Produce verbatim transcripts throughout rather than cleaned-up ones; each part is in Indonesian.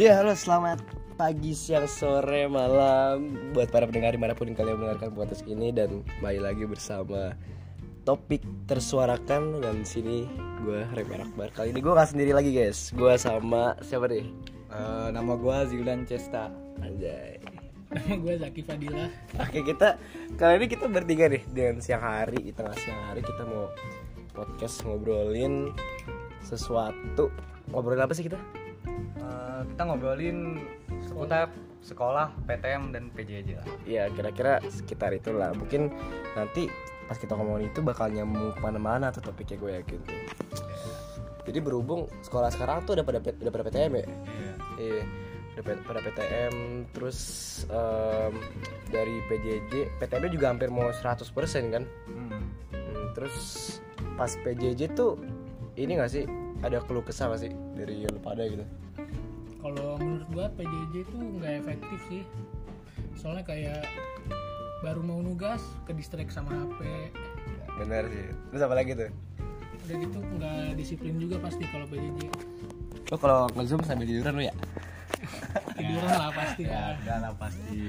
Ya halo, selamat pagi, siang, sore, malam buat para pendengar dimanapun kalian mendengarkan podcast ini. Dan kembali lagi bersama topik tersuarakan. Dan sini gue Rema Rakhbar. Kali ini gue gak sendiri lagi guys. Gue sama siapa nih? Uh, nama gue Zilin Cesta. Anjay. Nama gue Zaki Fadila. Oke, kita kali ini kita bertiga nih. Dengan siang hari, di tengah siang hari kita mau podcast ngobrolin sesuatu. Ngobrolin apa sih kita? Uh, kita ngobrolin seputar sekolah, P T M, dan P J J lah. Ya kira-kira sekitar itulah. Mungkin nanti pas kita ngomongin itu bakal nyambung kemana-mana tuh topiknya, gue yakin tuh. Yeah. Jadi berhubung sekolah sekarang tuh udah pada, udah pada P T M ya? Iya yeah. yeah. Udah pada P T M. Terus um, dari P J J, P T M-nya juga hampir mau seratus persen kan? Mm. Hmm, terus pas P J J tuh ini gak sih? Ada keluh kesah gak sih dari yang pada gitu? Kalau menurut gua P J J itu nggak efektif sih, soalnya kayak baru mau nugas ke distrik sama H P. Bener sih. Terus apa lagi tuh? Udah gitu nggak disiplin juga pasti kalau P J J. Lo kalau ngezoom sambil tiduran lo ya? Tiduran lah pasti ya. Udah lah pasti.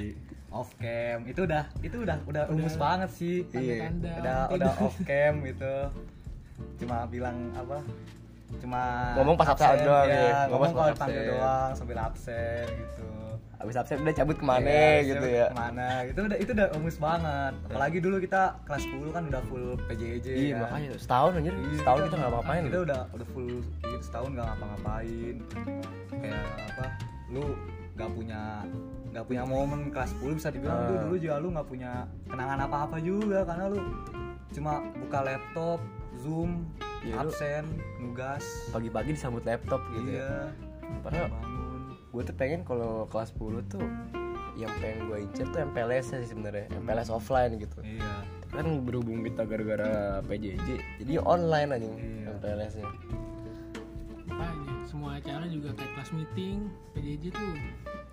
Off cam itu udah itu udah udah rumus banget sih. Tanda-tanda. Udah udah off cam gitu. Cuma bilang apa? Cuma ngomong pas absen, absen doang ya, ngomong kalau panggil doang sambil absen gitu. Abis absen udah cabut kemana yeah, gitu ya. Kemana gitu udah itu udah umus banget. Apalagi dulu kita kelas sepuluh kan udah full P J J. Iya kan? Makanya setahun anjir. Iya, setahun kita enggak ngapa-ngapain. Kita udah udah full gitu, setahun enggak ngapa-ngapain. Kayak apa? Lu enggak punya enggak punya momen kelas sepuluh bisa dibilang uh. lu dulu juga lu enggak punya kenangan apa-apa juga karena lu cuma buka laptop, Zoom, ya, absen, nugas. Pagi-pagi disambut laptop gitu iya, ya. Padahal bangun. Gue tuh pengen kalau kelas sepuluh tuh yang pengen gue incer tuh M P L S sih sebenarnya, M P L S offline gitu. Iya. Kan berhubung kita gara-gara P J J, jadi online aja iya. M P L S-nya. Makanya semua acara juga kayak kelas meeting, P J J tuh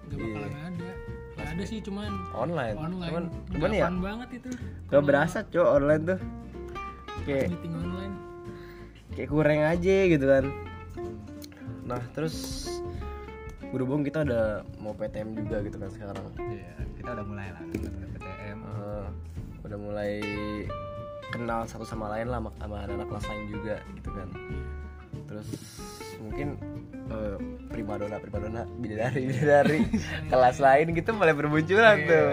enggak bakalan iya. ada. Enggak ada sih cuman online. online. Cuman cuman ya. Banget itu. Gak berasa cuy online tuh. Kayak meeting online kayak kurang aja gitu kan. Nah terus berhubung kita udah mau P T M juga gitu kan sekarang. Iya kita udah mulai lah kita udah P T M uh, udah mulai kenal satu sama lain lah sama anak-anak kelas lain juga gitu kan. Terus mungkin uh, primadona primadona bidadari bidadari kelas lain gitu mulai bermunculan yeah. tuh.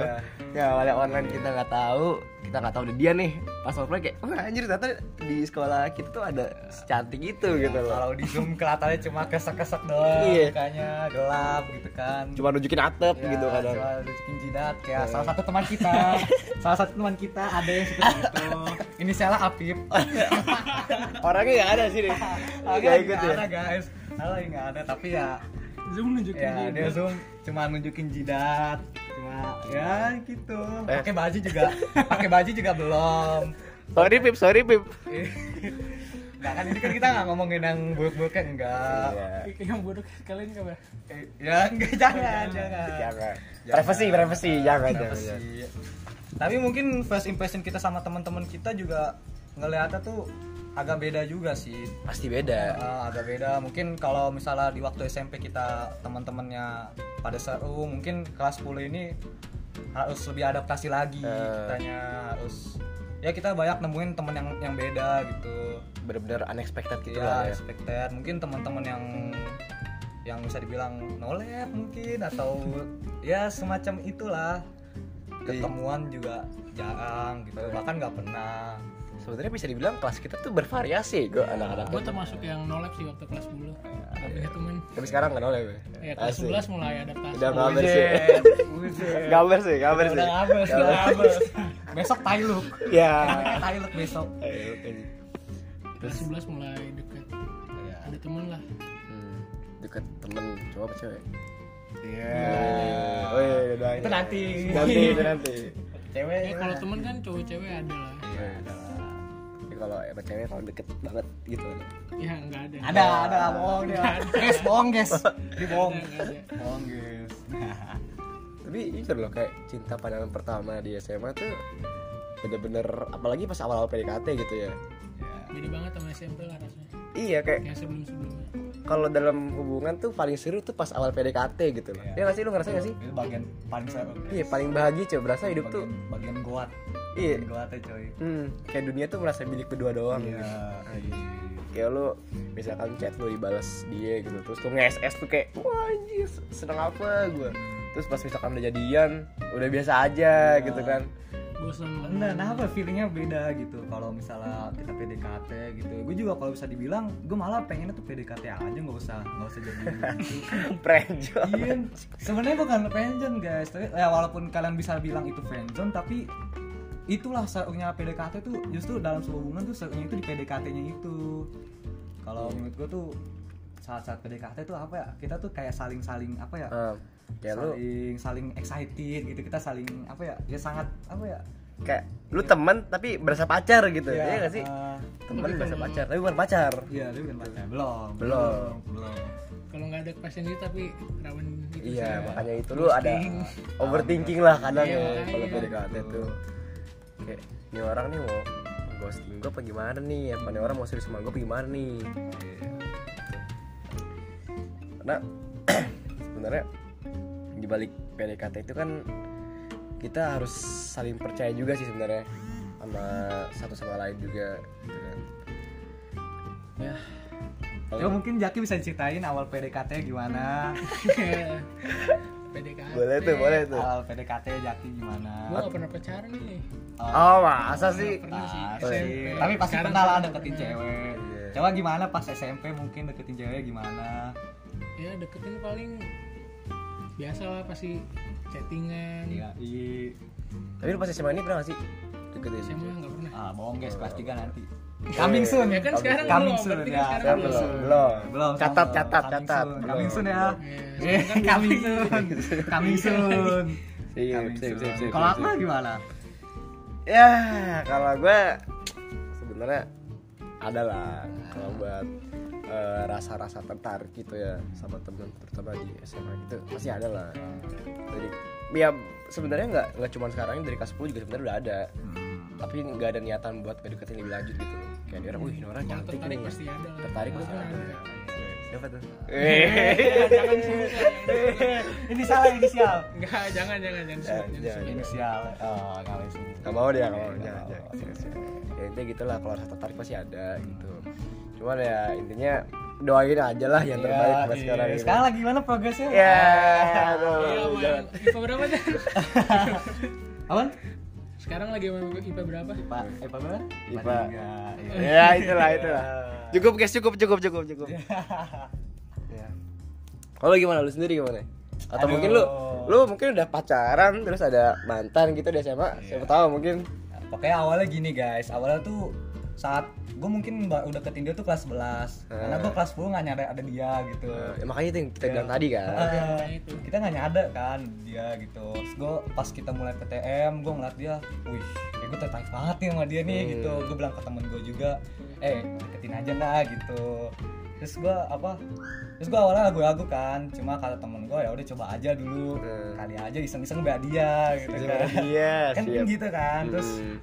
Ya awalnya online kita nggak tahu, kita nggak tahu udah dia nih. Pas offline kayak, wah anjir ternyata di sekolah kita tuh ada secantik itu ya, gitu loh. Kalau di Zoom kelihatannya cuma kesek-kesek doang, yeah. mukanya gelap gitu kan. Cuma nunjukin atap ya, gitu kadang. Cuma nunjukin jidat kayak yeah. salah satu teman kita, salah satu teman kita ada yang seperti itu. Ini salah Apip. Orangnya nggak ada sih deh. Nggak ikut ya. Ada guys, salah nggak ada tapi ya Zoom nunjukin. Ya, dia Zoom cuma nunjukin jidat. Nah, ya gitu. Eh. Pakai baju juga, pakai baju juga belum. Sorry Pip, sorry Pip. Nah kan ini kan kita nggak ngomongin yang buruk-buruknya enggak. Iya. Yang buruk kalian nggak? Eh, ya enggak jangan, oh, jangan. jangan. Privacy, privacy, jangan, jangan. jangan. Tapi mungkin first impression kita sama teman-teman kita juga ngelihatnya tuh agak beda juga sih. Pasti beda. Uh, agak beda. Mungkin kalau misalnya di waktu S M P kita teman-temannya pada seru, mungkin kelas sepuluh ini harus lebih adaptasi lagi. Uh, kitanya harus ya kita banyak nemuin teman yang yang beda gitu. Benar-benar unexpected gitu ya, lah. Unexpected. Ya. Mungkin teman-teman yang yang bisa dibilang no lab mungkin atau ya semacam itulah. Ketemuan juga jarang gitu. Bahkan nggak pernah. Sebenarnya bisa dibilang kelas kita tuh bervariasi gue ya, anak-anak. Gue termasuk yang nolep sih waktu kelas sepuluh. Tapi temen. Tapi sekarang nggak nolep ya. Ya kelas sebelas mulai ada kelas. Udah ngaber sih. Ngaber sih, ngaber sih. Udah ngaber, ngaber. Besok Tailuk. Ya. Tailuk besok. Kelas sebelas mulai deket. Ya. Ada temen lah. Hmm. Deket temen cowok apa cewek? Iya. Oh iya, udah. Itu nanti. Nanti, nanti. Cewek. Kalau temen kan cowok cewek ada lah. Iya, ada lah. Kalau sama cewek kalau deket banget gitu. Ya enggak ada. Ada, nah, ada bohong dia. Guys, bohong, guys. Dia bohong. Bohong, guys. Tapi itu loh kayak cinta pandangan pertama di S M A tuh bener-bener apalagi pas awal-awal P D K T gitu ya. Ya. Beda banget sama S M P lah rasanya. Iya kayak yang sebelum-sebelumnya. kalau dalam hubungan tuh paling seru tuh pas awal P D K T gitu loh. Iya. Ya nggak sih, lu ngerasa nggak sih? Itu bagian paling seru. Iya, paling bahagia coy, berasa hidup bagian, tuh. Bagian goat. Iya. Goatnya coy. Hmm, kayak dunia tuh merasa milik berdua doang. Iya. Gitu. Iya. Kayak lu misalkan chat lu dibalas dia gitu, terus tuh nge-S S tuh kayak wah anjir, seneng apa gue. Terus pas misalkan udah jadian, udah biasa aja iya. gitu kan. Nah, nah apa feelingnya beda gitu. Kalau misalnya kita P D K T gitu, gue juga kalau bisa dibilang, gue malah pengennya tuh P D K T aja, nggak usah nggak usah jadi gitu. Friendzone. Iya, sebenarnya bukan friendzone guys, tapi ya walaupun kalian bisa bilang itu friendzone, tapi itulah serunya P D K T tuh, justru dalam sebuah hubungan tuh serunya itu di P D K T-nya itu. Kalau menurut gue tuh saat-saat P D K T tuh apa ya? Kita tuh kayak saling-saling apa ya? Uh. Kayak saling lu, saling excited gitu, kita saling apa ya, ya sangat apa ya, kayak lu ya. Teman tapi berasa pacar gitu ya, ya gak sih? Uh, teman berasa pacar tapi bukan pacar. Iya, tapi bukan pacar. Belum, belum, belum. Kalau nggak ada passion itu tapi rawan gitu. Iya, makanya itu lu ada overthinking lah kadang ya, ya, kalau P D K T tuh. Kayak ini orang nih mau ghosting gue apa gimana nih? Apa nih orang mau serius sama gue apa gimana nih? Karena sebenarnya di balik P D K T itu kan kita harus saling percaya juga sih sebenarnya sama satu sama lain juga gitu kan. Ya. Coba mungkin Zaki bisa ceritain awal P D K T gimana? P D K T. Boleh tuh, boleh tuh. Awal P D K T Zaki gimana? Gua enggak pernah pacaran nih. Oh, masa sih? Tapi pasti pernah lah deketin cewek. Coba gimana pas S M P mungkin deketin cewek gimana? Ya deketin paling biasa lah, pasti chattingan. Iya. Iya. Tapi lu pas S M A ini pernah gak sih? Deketin S M A enggak pernah. Ah, bohong guys, kelas tiga nanti. Coming soon ya kan sekarang. Coming soon ya. Belum. Belum. Catat, catat, catat. Coming soon ya. Coming soon. Coming soon. Kalau aku gimana? Ya, kalau gue sebenarnya ada lah kalau buat Uh, rasa-rasa tertarik gitu ya sama temen, terutama di S M A gitu pasti ada lah. Jadi ya sebenarnya nggak nggak cuma sekarang, dari kelas sepuluh juga sebenarnya udah ada, hmm. tapi nggak ada niatan buat deketin lebih lanjut gitu. Kayak dia orang, wih orang cantik nih, tertarik pasti ada. Siapa tuh? Ini salah inisial. Enggak, jangan jangan jangan. Inisial. Oh, kalau sih. Enggak mau dia kalau jangan. Ya intinya gitulah, kalau rasa tertarik pasti ada gitu. Cuman ya intinya doain aja lah yang terbaik buat sekarang ini. Sekarang lagi gimana progresnya? Ya, aduh. I P A berapa tuh? Apaan? Sekarang lagi I P A berapa? I P A I P A berapa? I P A. Ya, itulah itulah. Cukup guys, cukup cukup cukup cukup. Ya. Kalau gimana lu sendiri gimana? Atau aduh. Mungkin lu lu mungkin udah pacaran terus ada mantan gitu di S M A. Siapa tahu mungkin. Pokoknya awalnya gini guys, awalnya tuh saat gue mungkin udah ketin dia tuh kelas sebelas, hmm. karena gue kelas sepuluh nggak nyadar ada dia gitu. Hmm. Ya, makanya itu yang kita ya. Bilang tadi kan. Uh, kita nggak nyadar kan dia gitu. Gue pas kita mulai P T M, gue ngeliat dia, wih, ya gue tertarik banget nih sama dia nih hmm. gitu. Gue bilang ke temen gue juga, eh deketin aja nah gitu. Terus gue apa? Terus gue awalnya ragu-ragu kan, cuma kata temen gue ya udah coba aja dulu, hmm. kali aja iseng-iseng bela dia gitu kan. Iya, kan gitu kan. Terus hmm.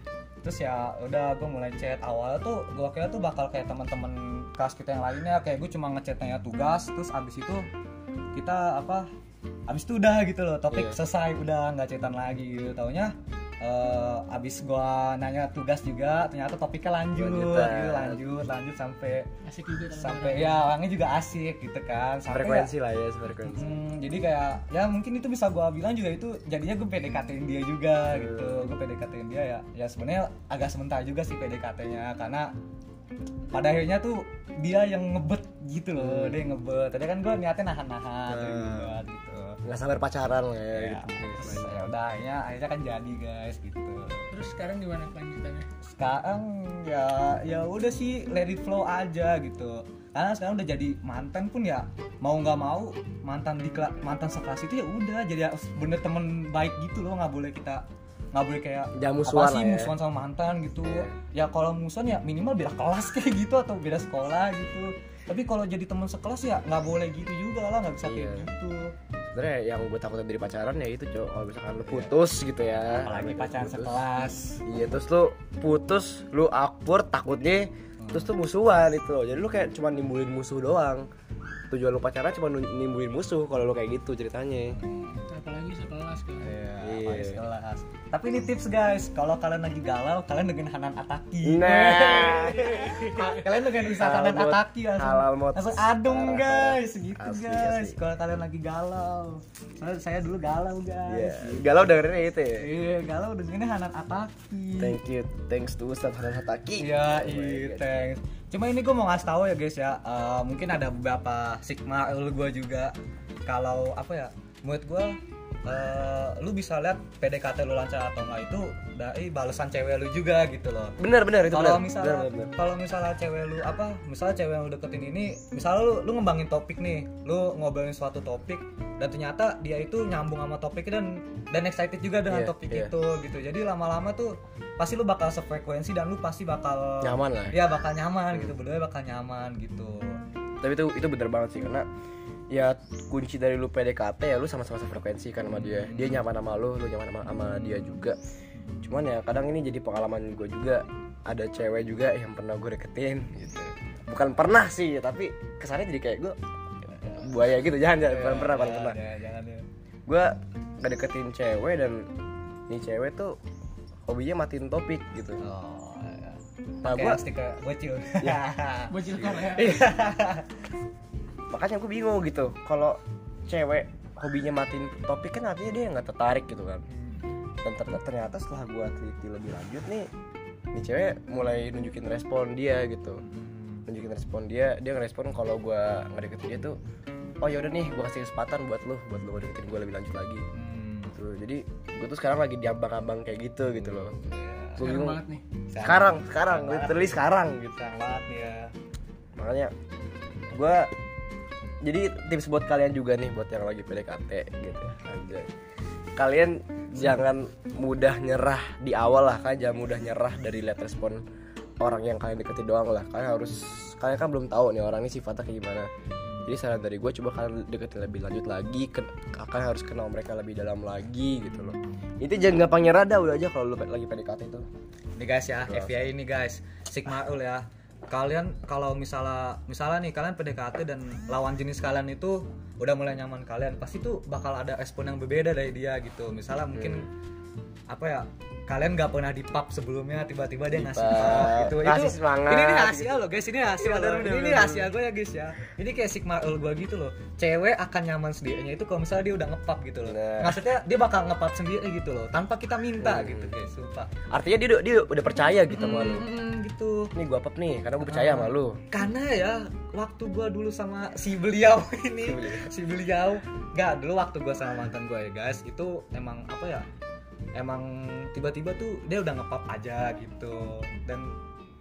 terus ya udah gue mulai chat, awalnya tuh gue kira tuh bakal kayak teman-teman kelas kita yang lainnya, kayak gue cuma ngechat nanya tugas, terus abis itu kita apa abis itu udah gitu loh, topik yeah. selesai udah nggak chatan lagi gitu. Taunya uh, abis gue nanya tugas juga ternyata topiknya lanjut lanjut gitu, lanjut, lanjut sampai asik juga, sampai ya orangnya juga asik gitu kan, sampai frekuensi ya, lah ya frekuensi hmm, jadi kayak ya mungkin itu bisa gue bilang juga itu jadinya gue P D K T-in dia juga yeah. gitu. Gue P D K T-in dia ya ya sebenarnya agak sementara juga sih P D K T-nya, karena pada akhirnya tuh dia yang ngebet gitu loh, dia yang ngebet. Tadi kan gue niatnya nahan-nahan uh, gitu, nggak sabar pacaran lah ya, ya gitu. Ya udah akhirnya, akhirnya kan jadi guys gitu. Terus sekarang gimana kelanjutannya? Sekarang ya ya udah sih let it flow aja gitu. Karena sekarang udah jadi mantan pun ya mau nggak mau mantan di kela- mantan sekelas itu ya udah jadi bener temen baik gitu loh, nggak boleh kita nggak boleh kayak ya, apa sih ya. Musuhan sama mantan gitu yeah. Ya kalau musuhan ya minimal beda kelas kayak gitu atau beda sekolah gitu, tapi kalau jadi teman sekelas ya nggak boleh gitu juga lah, nggak bisa yeah. kayak gitu. Sebenarnya yang gue takutin dari pacaran ya itu coy, kalau misalkan lu putus yeah. gitu ya, apalagi pacaran sekelas iya, terus lu putus lu awkward takutnya hmm. terus tuh musuhan itu loh, jadi lu kayak cuma nimbulin musuh doang. tujuan lu pacaran cuma nimbuin musuh kalau lu kayak gitu ceritanya. Apalagi sekelas kan. Iya, apalagi sekelas. Tapi ini tips guys, kalau kalian lagi galau, kalian dengan Hanan Attaki. Nah. Kalian dengan wisata Hanan Attaki langsung. Langsung adung guys, gitu guys. Kalau kalian lagi galau. Soalnya saya dulu galau guys. Yeah. Galau dengerinnya itu ya. Iya, yeah, galau dengerinnya Hanan Attaki. Thank you. Thanks to Ustaz Hanan Attaki. Iya, yeah, oh thanks. Cuma ini gue mau ngasih tahu ya guys ya, uh, mungkin ada beberapa sigma lu gue juga. Kalau apa ya, menurut gue uh, lu bisa lihat P D K T lu lancar atau enggak itu dari balasan cewek lu juga gitu loh. Bener bener itu bener. Kalau misalnya kalau misalnya cewek lu apa, misalnya cewek yang lu deketin ini, misalnya lu, lu ngembangin topik nih, lu ngobrolin suatu topik dan ternyata dia itu nyambung sama topik dan dan excited juga dengan yeah, topik yeah. itu gitu. Jadi lama-lama tuh pasti lu bakal sefrekuensi dan lu pasti bakal nyaman lah. Iya, bakal nyaman gitu, berdua bakal nyaman gitu. Tapi itu itu bener banget sih, karena ya kunci dari lu P D K T ya lu sama-sama sefrekuensi kan sama dia. Dia nyaman sama lu, lu nyaman sama, sama dia juga. Cuman ya kadang ini jadi pengalaman gue juga, ada cewek juga yang pernah gue deketin gitu. Bukan pernah sih, tapi kesannya jadi kayak gue buaya gitu. Jangan jangan ya, pernah ya, pernah. Ya, jangan ya. Gue ngedeketin cewek dan nih cewek tuh hobinya matiin topik gitu. Oh, ya. Nah, gue stiker bocil. Ya. Bocil Korea. Makanya gue bingung gitu. Kalau cewek hobinya matiin topik kan artinya dia nggak tertarik gitu kan. Dan ternyata setelah gue teliti lebih lanjut nih, nih cewek mulai nunjukin respon dia gitu. Nunjukin respon dia, dia ngerespon kalau gue ngedeketin dia tuh, oh ya udah nih, gue kasih kesempatan buat lo, buat lo deketin gue lebih lanjut lagi. Jadi gue tuh sekarang lagi diambang-ambang kayak gitu gitu loh. Ya, gue bingung banget nih. Sekarang, sekarang, literally sekarang gitu. Sekarang banget ya. Makanya gue, jadi tips buat kalian juga nih, buat yang lagi P D K T gitu. Anjay. Kalian jangan mudah nyerah di awal lah, kan jangan mudah nyerah dari lihat respon orang yang kalian deketin doang lah. Kalian harus, kalian kan belum tahu nih orang ini sifatnya kayak gimana. Jadi saran dari gue, coba kalian deketin lebih lanjut lagi, kalian harus kenal mereka lebih dalam lagi gitu loh. Itu jangan gampang nyerah dah, udah aja kalau lu lagi P D K T itu. Ini guys ya, F Y I ini guys, Sigma Ul ya. Kalian kalau misalnya misalnya nih kalian P D K T dan lawan jenis kalian itu udah mulai nyaman kalian, pasti tuh bakal ada respon yang berbeda dari dia gitu. Misalnya mungkin hmm. apa ya? Kalian nggak pernah di pub sebelumnya, tiba-tiba dia ngasih gitu. Itu semangat. Ini nih rahasia loh guys, ini rahasia loh. Ini, ini rahasia gue ya guys ya. Ini kayak sigma ul gue gitu loh. Cewek akan nyaman sendirinya itu kalau misalnya dia udah ngepub gitu loh. Nah. Maksudnya dia bakal ngepub sendiri gitu loh, tanpa kita minta hmm. gitu guys. Sumpah. Artinya dia dia udah percaya gitu sama hmm, lu. Gitu. Nih gue pub nih, karena gue percaya sama lu. Karena ya waktu gue dulu sama si beliau ini, si beliau, nggak dulu waktu gue sama mantan gue ya guys, itu emang apa ya? Emang tiba-tiba tuh dia udah ngepap aja gitu. Dan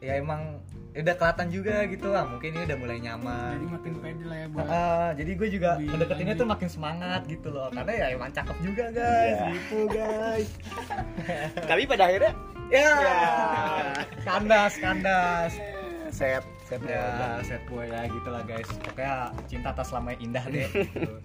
ya emang udah kelihatan juga gitu lah, mungkin ini udah mulai nyaman. Jadi makin pede lah ya buat ah, jadi gue juga mendekatinnya tuh makin semangat gitu loh. Karena ya emang cakep juga guys yeah. Gitu guys. Tapi pada akhirnya ya yeah. yeah. Kandas, kandas Set, set ya, boy. Set boy ya gitu lah guys. Pokoknya cinta atas selamanya indah deh gitu.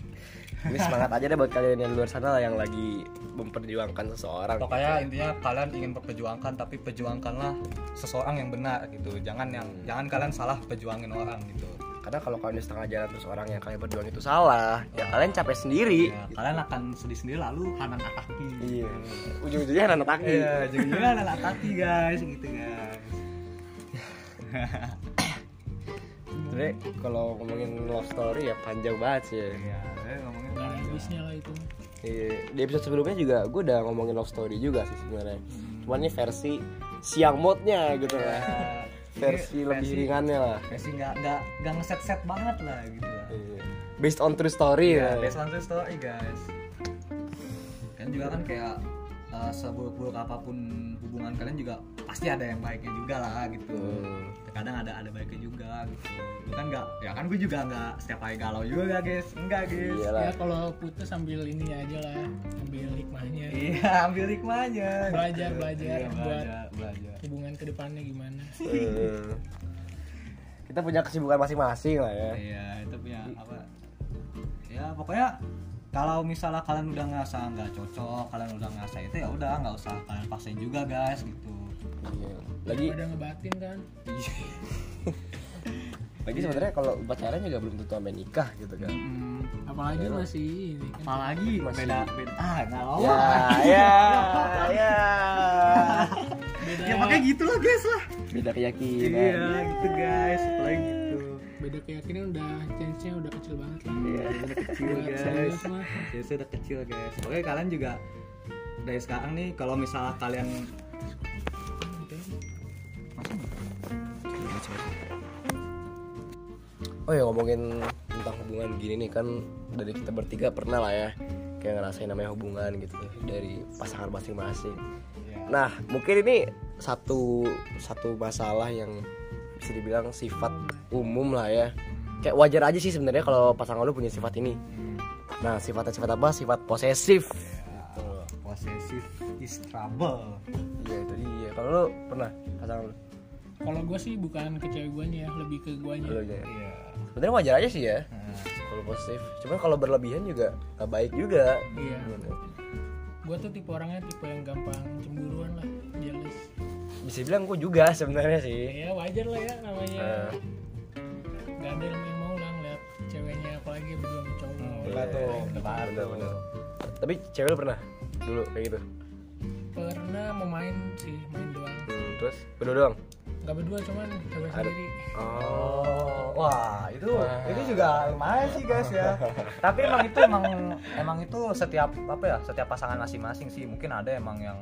Ini semangat aja deh buat kalian yang luar sana lah yang lagi memperjuangkan seseorang. Pokoknya gitu. Intinya kalian ingin memperjuangkan, tapi perjuangkanlah seseorang yang benar gitu. Jangan yang hmm. jangan kalian salah perjuangin orang gitu. Karena kalau kalian di setengah jalan terus orang yang kalian berjuang itu salah, oh. ya kalian capek sendiri. Ya, gitu. Kalian akan sedih sendiri lalu Hanan Attaki. Iya. Ujung-ujungnya Hanan Attaki. Iya, ujung-ujungnya Hanan Attaki guys gitu guys. Jadi kalau ngomongin love story ya panjang banget sih. Iya, ngomongin habisnya lah itu. Di episode sebelumnya juga gue udah ngomongin love story juga sih sebenarnya. Hmm. Cuman ini versi siang mode-nya gitu yeah. lah. Versi ini lebih versi, ringannya lah. Versi enggak enggak enggak ngeset-set banget lah gitu lah. Iya. Based on true story yeah, ya. Based on true story guys. Kan juga kan kayak uh, seburuk-buruk apapun hubungan kalian juga pasti ada yang baiknya juga lah gitu. Hmm. Kadang ada ada baiknya juga gitu. Lu kan enggak, ya kan gue juga enggak setiap hari galau juga guys. Enggak guys. Iyalah. Ya kalau putus ambil ini aja lah, ambil hikmahnya. Iya, ambil hikmahnya. Belajar belajar iya, buat belajar, belajar. Hubungan kedepannya gimana. Uh, kita punya kesibukan masing-masing lah ya. Iya, itu punya apa? Ya pokoknya kalau misalnya kalian udah ngerasa nggak cocok, kalian udah ngerasa itu ya udah nggak usah kalian paksain juga guys gitu. Iya. Lagi udah ngebatin kan. Lagi sebenarnya kalau pacaran juga belum tentu sampai nikah gitu kan. Hmm, apalagi ya, masih ini kan. Apalagi masih beda beda. Ah, nah, ya, ya, ya. Beda. Ya makanya gitu lah guys lah. Beda keyakinan. Iya, ya, gitu guys. Apalagi gitu. Beda keyakinan udah chance-nya udah kecil banget lah. Iya, udah kecil guys. Chance-nya udah kecil guys. Oke, kalian juga dari sekarang nih kalau misalnya kalian oh ya ngomongin tentang hubungan gini nih kan dari kita bertiga pernah lah ya kayak ngerasain namanya hubungan gitu dari pasangan masing-masing. Nah mungkin ini satu satu masalah yang bisa dibilang sifat umum lah ya, kayak wajar aja sih sebenarnya kalau pasangan lu punya sifat ini. Nah sifatnya sifat apa? Sifat posesif. Yeah, posesif is trouble. Iya itu dia. Kalau lu pernah pasangan lu? Kalau gue sih bukan ke cewek guanya ya, lebih ke guanya. Iya. Sebenarnya wajar aja sih ya. Hmm. Kalau positif, cuman kalau berlebihan juga gak baik juga. Iya. Gue tuh tipe orangnya tipe yang gampang cemburuan lah, jealous. Bisa bilang gue juga sebenarnya sih. Iya wajar lah ya namanya. Uh. Gak ada yang mau lah ngeliat ceweknya apalagi belum cowok. Benar tuh. Benar. Tapi cewek lu pernah dulu kayak gitu? Pernah mau main sih, main doang. Hmm, terus berdua doang? Gak berdua cuman cewek sendiri. Oh, wah itu nah. Itu juga lumayan sih guys ya. Tapi emang itu emang emang itu setiap apa ya setiap pasangan masing-masing sih. Mungkin ada emang yang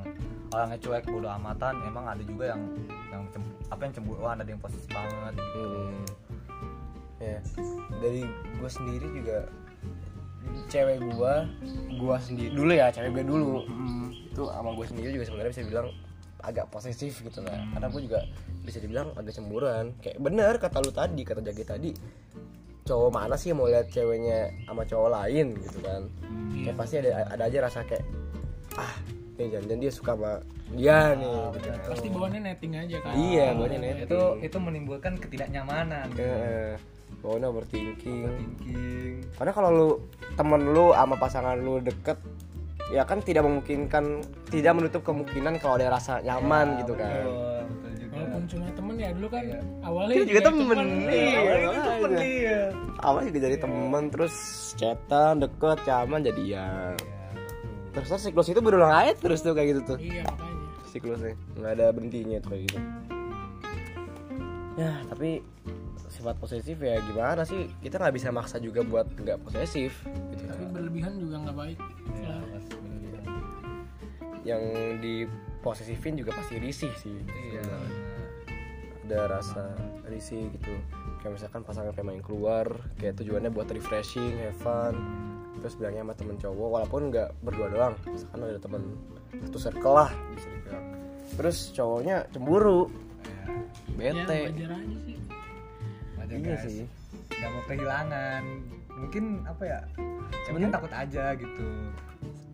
orangnya cuek bodo amatan. Emang ada juga yang yang cemburu, apa yang cemburu oh, ada yang posesif banget. Hmm. Ya dari gue sendiri juga cewek gue gue sendiri dulu ya cewek gue dulu hmm. Itu sama gue sendiri juga sebenarnya bisa bilang agak posesif gitu lah, karena gue juga bisa dibilang agak cemburuan. Kayak bener kata lu tadi, kata Jaki tadi, cowok mana sih mau lihat ceweknya sama cowok lain gitu kan? Hmm. Kayak pasti ada ada aja rasa kayak ah nih jangan-jangan dia suka sama dia nih. Oh, gitu. Pasti bawaannya netting aja kan? Iya bawaannya netting. Itu itu menimbulkan ketidaknyamanan. Eh, bawaannya overthinking. Overthinking. Karena kalau lu temen lu sama pasangan lu deket, ya kan tidak memungkinkan, tidak menutup kemungkinan kalau ada rasa nyaman ya, gitu kan. Walaupun cuma temen ya dulu kan ya. Awalnya juga temen nih, awalnya juga jadi temen terus chatan deket nyaman jadian. Ya. Terus terus siklus itu berulang aja terus tuh kayak gitu tuh. Iya makanya. Siklusnya nggak ada berhentinya tuh kayak gitu. Ya tapi sifat posesif ya gimana sih, kita nggak bisa maksa juga buat nggak posesif gitu. Tapi berlebihan juga nggak baik ya, ya. Yang diposesifin juga pasti risih sih ya. Ada rasa risih gitu, kayak misalkan pasangan pengen keluar kayak tujuannya buat refreshing, have fun, terus bilangnya sama temen cowok walaupun nggak berdua doang, misalkan ada temen satu circle lah bisa dibilang, terus cowoknya cemburu bete ya, wajar iya guys. Sih nggak mau kehilangan mungkin apa ya cuman takut aja gitu.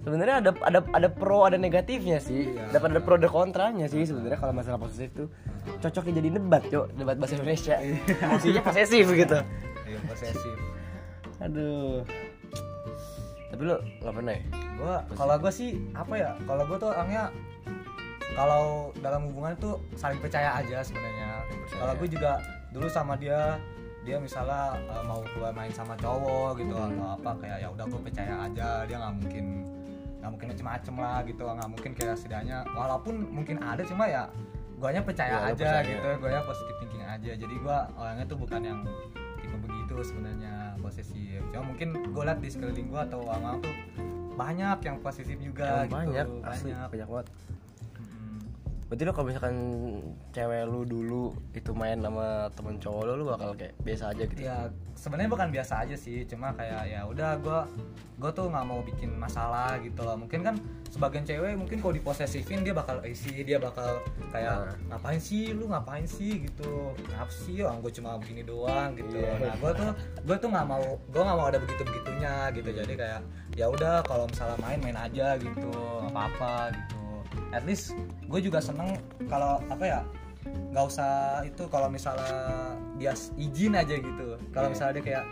Sebenarnya ada ada ada pro ada negatifnya sih, iya. Dapat ada pro ada kontranya sih sebenarnya kalau masalah posesif tuh. Cocoknya jadi debat cok, debat bahasa Indonesia posisinya posesif gitu. Iya posesif. Aduh tapi lo nggak pernah ya? Gua kalau gue sih apa ya, kalau gue tuh orangnya kalau dalam hubungan tuh saling percaya aja sebenarnya. Kalau gue juga dulu sama dia, dia misalnya uh, mau keluar main sama cowok gitu hmm. atau apa kayak ya udah gue percaya aja dia nggak mungkin nggak mungkin macem-macem lah gitu, nggak mungkin kayak setidaknya walaupun mungkin ada cuma ya guanya percaya ya, aja percaya. Gitu guanya positive thinking aja, jadi gua orangnya tuh bukan yang tipe begitu sebenarnya posesif, cuma mungkin gue liat di sekeliling gua atau orang-orang tuh banyak yang posesif juga yang gitu banyak asli banyak, banyak banget. Berarti lo kalau misalkan cewek lu dulu itu main sama temen cowok lo, lu bakal kayak biasa aja gitu? Ya sebenarnya bukan biasa aja sih, cuma kayak ya udah gua gua tuh nggak mau bikin masalah gitu loh. Mungkin kan sebagian cewek mungkin kalau diposesifin dia bakal isi, dia bakal kayak nah. Ngapain sih lu, ngapain sih gitu, ngap sih orang gua cuma begini doang gitu. Yeah. Nah gua tuh gua tuh nggak mau gua nggak mau ada begitu begitunya gitu. Jadi kayak ya udah kalau misalnya main main aja gitu, apa apa gitu. At least gue juga seneng kalau apa ya nggak usah itu kalau misalnya dia izin aja gitu, kalau yeah. Misalnya dia kayak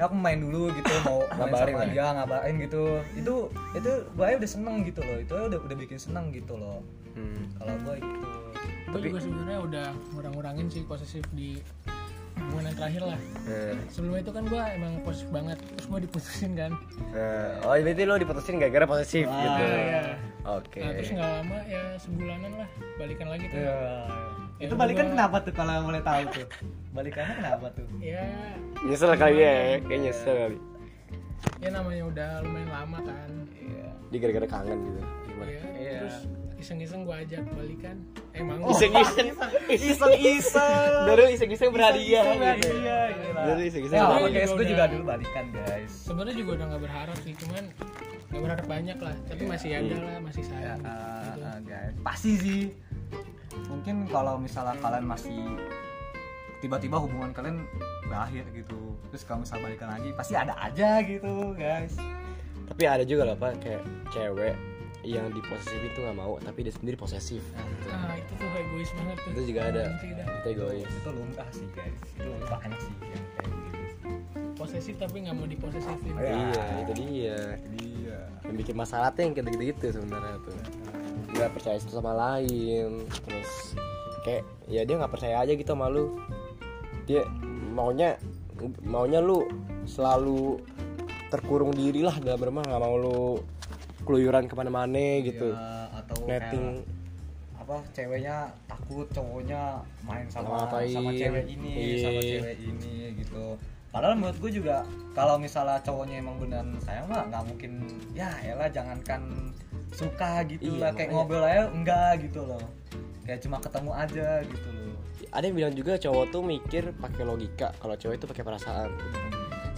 ya aku main dulu gitu mau ngabarin sama dia ngabarin gitu itu itu gue udah seneng gitu loh, itu udah udah bikin seneng gitu loh. Hmm. Kalau gue itu gue juga sebenarnya udah ngurang-ngurangin sih posesif di hubungan terakhir lah. Hmm. Sebelumnya itu kan gue emang posesif banget, terus gue diputusin kan. Hmm. Oh berarti lo diputusin gara-gara posesif ah, gitu. Iya. Oke. Okay. Nah, terus nggak lama ya sebulanan lah balikan lagi tuh. Yeah. Ya, itu balikan gua... kenapa tuh kalau boleh tahu tuh? Balikannya kenapa tuh? Ya. Nyesel kali ya, kayak nyesel kali. Ya namanya udah lumayan lama kan. Iya. Di gara-gara kangen gitu. Iya. Ya. Terus iseng-iseng gua ajak balikan. Eh mau oh, iseng-iseng. Iseng-iseng. Baru iseng-iseng berhadiah. Iya, baru iseng-iseng. Nah, pakai S G juga dulu balikan, guys. Sebenarnya juga udah enggak berharap sih, cuman enggak berharap banyak lah, tapi yeah. masih ada lah, masih sayang. Heeh, yeah, gitu. uh, uh, guys. Pasti sih. Mungkin kalau misalnya kalian masih tiba-tiba hubungan kalian berakhir gitu, terus kalau misalnya balikan lagi pasti ada aja gitu guys. Tapi ada juga loh Pak, kayak cewek yang diposesif itu nggak mau tapi dia sendiri posesif. Nah, gitu. Nah itu tuh egois banget tuh. Itu juga ada. Itu egois. Itu lumrah sih guys. Itu lumrah banget sih yang kayak gitu. Posesif tapi nggak mau diposesifin. Oh, iya itu dia. Itu dia. Yang bikin masalahnya yang kayak gitu-gitu sebenarnya tuh. Nggak percaya satu sama lain, terus kayak ya dia nggak percaya aja gitu sama lu, dia maunya maunya lu selalu terkurung diri lah dalam rumah, nggak mau lu keluyuran kemana-mana gitu ya, atau netting kayak, apa ceweknya takut cowoknya main sama ngapain. sama cewek ini Iyi. sama cewek ini gitu. Padahal menurut gue juga kalau misalnya cowoknya emang beneran sayang mah nggak mungkin ya elah jangankan suka gitu iya, lah kayak ngobrol aja enggak gitu loh, kayak cuma ketemu aja gitu loh. Ada yang bilang juga cowok tuh mikir pakai logika, kalau cewek itu pakai perasaan.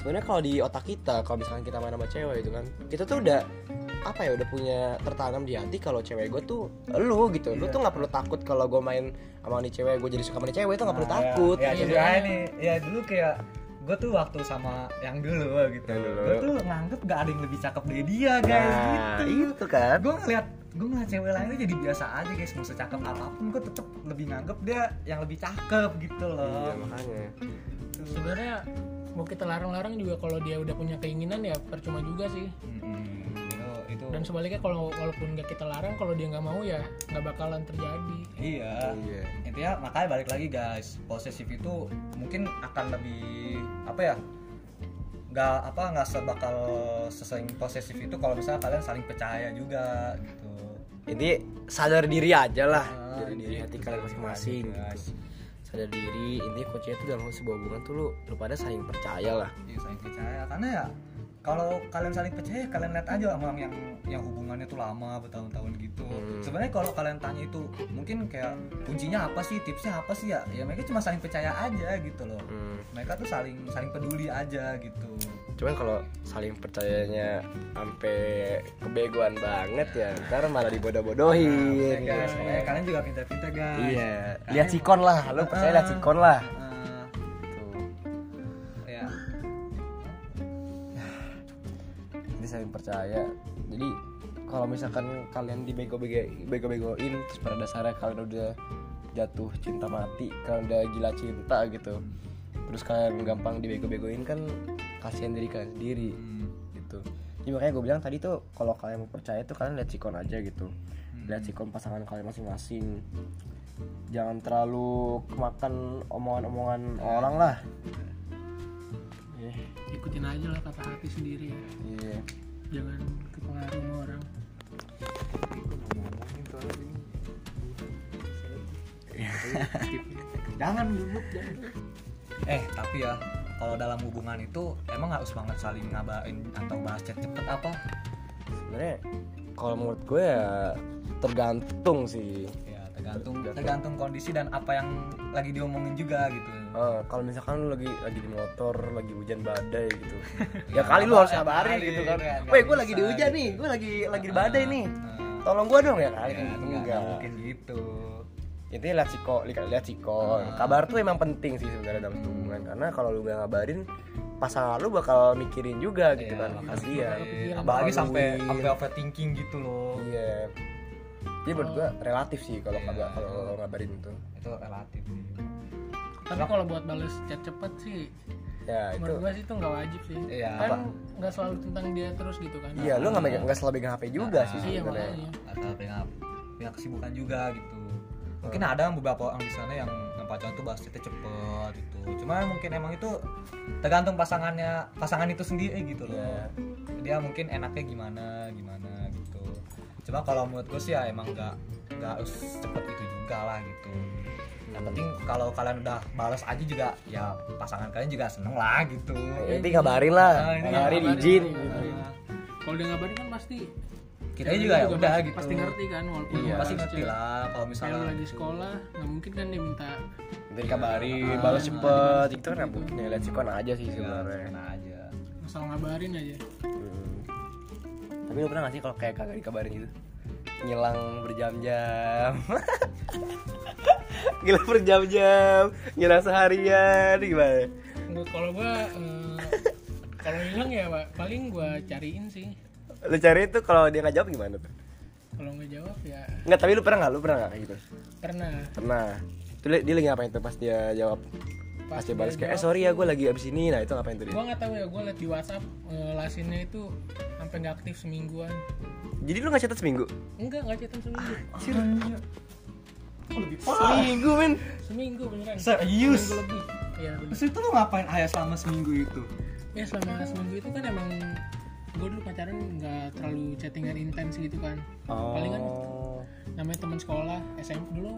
Sebenarnya kalau di otak kita kalau misalkan kita main sama cewek itu kan kita tuh udah apa ya udah punya tertanam di hati kalau cewek gue tuh lu gitu, lu yeah. tuh nggak perlu takut kalau gue main sama nih cewek gue jadi suka sama nih cewek itu nggak nah, perlu ya, takut ya, gitu. Ya nih ya dulu kayak gue tuh waktu sama yang dulu gitu, gue tuh nganggep gak ada yang lebih cakep dari dia guys, nah, gitu itu kan. Gue ngeliat, gue ngeliat cewek lainnya jadi biasa aja guys, mau secakep apapun, gue tetep lebih nganggep dia yang lebih cakep gitu loh. Iya makanya. Gitu. Sebenarnya mau kita larang-larang juga kalau dia udah punya keinginan ya percuma juga sih. Hmm, itu, itu. Dan sebaliknya kalau walaupun gak kita larang, kalau dia nggak mau ya nggak bakalan terjadi. Iya. Iya. Intinya makanya balik lagi guys, posesif itu mungkin akan lebih apa ya nggak apa nggak sebakal sesering posesif itu kalau misalnya kalian saling percaya juga gitu. Jadi sadar diri aja lah nah, dari diri hati kalian masing-masing gitu. Sadar diri, intinya kuncinya itu dalam sebuah hubungan tuh lu lu pada saling percaya lah. Iya saling percaya karena ya kalau kalian saling percaya kalian lihat aja orang yang yang hubungannya tuh lama bertahun-tahun gitu. Hmm. Sebenarnya kalau kalian tanya itu mungkin kayak kuncinya apa sih, tipsnya apa sih ya? Ya mereka cuma saling percaya aja gitu loh. Hmm. Mereka tuh saling saling peduli aja gitu. Cuman kalau saling percayanya sampai kebegoan banget ya, ntar malah dibodoh-bodohin. Nah, guys, ya. Kalian juga pintar-pintar guys. Iya. Kalian lihat sikon lah, lu percaya uh, lihat sikon lah. Uh, saling percaya. Jadi kalau misalkan kalian dibego-begoin terus pada dasarnya kalian udah jatuh cinta mati, kalian udah gila cinta gitu. Terus kalian gampang dibego-begoin kan kasihan diri kalian sendiri gitu. Jadi makanya gue bilang tadi tuh kalau kalian mau percaya tuh kalian lihat sikon aja gitu. Lihat sikon pasangan kalian masing-masing. Jangan terlalu kemakan omongan-omongan orang lah. Ikutin aja lah kata hati sendiri ya. Iya. Jangan kepengaruh sama orang. Jangan duduk jangan. Eh tapi ya kalau dalam hubungan itu emang harus banget saling ngabarin atau bahas chat cepet apa? Sebenarnya kalau menurut gue ya tergantung sih. Ya tergantung tergantung kondisi dan apa yang lagi diomongin juga gitu. Uh, kalau misalkan lu lagi lagi di motor, lagi hujan badai gitu. Ya kali lu harus ngabarin gitu kan. Weh, gue lagi di hujan nih, gue lagi lagi di badai nih. Tolong gue dong ya kali kan. Enggak mungkin gitu. Intinya lihat sikon, lihat sikon. Kabar tuh emang penting sih sebenarnya dalam hubungan karena kalau lu enggak ngabarin, pasangan lu bakal mikirin juga gitu kan. Pasti ya. Apalagi sampai sampai overthinking gitu loh. Iya. Jadi menurut gue relatif sih kalau kagak kalau ngabarin itu. Itu relatif sih. Tapi kalau buat balas chat cepet sih, ya, menurut gue sih itu nggak wajib sih. Ya, kan nggak selalu tentang dia terus gitu kan? Iya, nah, lu nggak megang, nggak selalu pegang H P juga nah, sih sebenarnya. Iya, atau pegang, pegang kesibukan juga gitu. Mungkin hmm. ada beberapa orang di sana yang pacaran tuh basketnya cepet gitu. Cuman mungkin emang itu tergantung pasangannya, pasangan itu sendiri gitu loh. Yeah. Dia mungkin enaknya gimana gimana gitu. Cuma kalau menurut gue sih ya emang nggak nggak harus cepet itu juga lah gitu. Yang penting kalau kalian udah balas aja juga ya pasangan kalian juga seneng lah gitu. Nanti ya, kabarin lah, kabarin izin. Kalau dia ngabarin kan pasti kita juga ya udah gitu. Pasti ngerti kan walaupun iya, pasti ngerti lah kalau misalnya kalau lagi sekolah nggak mungkin kan dia minta minta dikabarin uh, balas cepet itu kan nggak mungkin ya, lihat sikon aja sih sebenarnya aja asal ngabarin aja. Hmm. Tapi lu pernah nggak sih kalau kayak kagak dikabarin gitu ngilang berjam-jam? Ngilang berjam-jam, ngilang seharian gimana? Kalau gua uh, kalau ngilang ya paling gua cariin sih. Lu cari itu kalau dia nggak jawab gimana tuh? Kalau nggak jawab ya nggak, tapi lu pernah nggak lu pernah nggak gitu? Pernah. Pernah. Itu dia lagi ngapain tuh pas dia jawab? Pas, pas dia balas kayak eh sorry ya gue lagi abis ini. Nah itu ngapain tuh dia? Gue nggak tahu ya, gue liat di WhatsApp uh, lasinnya itu sampai nggak aktif semingguan. Jadi lu nggak catat seminggu? Enggak, nggak catat seminggu. Anjir. Oh, lebih parah. Seminggu men? Seminggu beneran. Serius? Seminggu lebih. Ya, bener. Terus itu lu ngapain ayah selama seminggu itu? Ya selama seminggu itu kan emang gue dulu pacaran nggak terlalu chattingan intens gitu kan. Oh. Palingan namanya teman sekolah S M P dulu,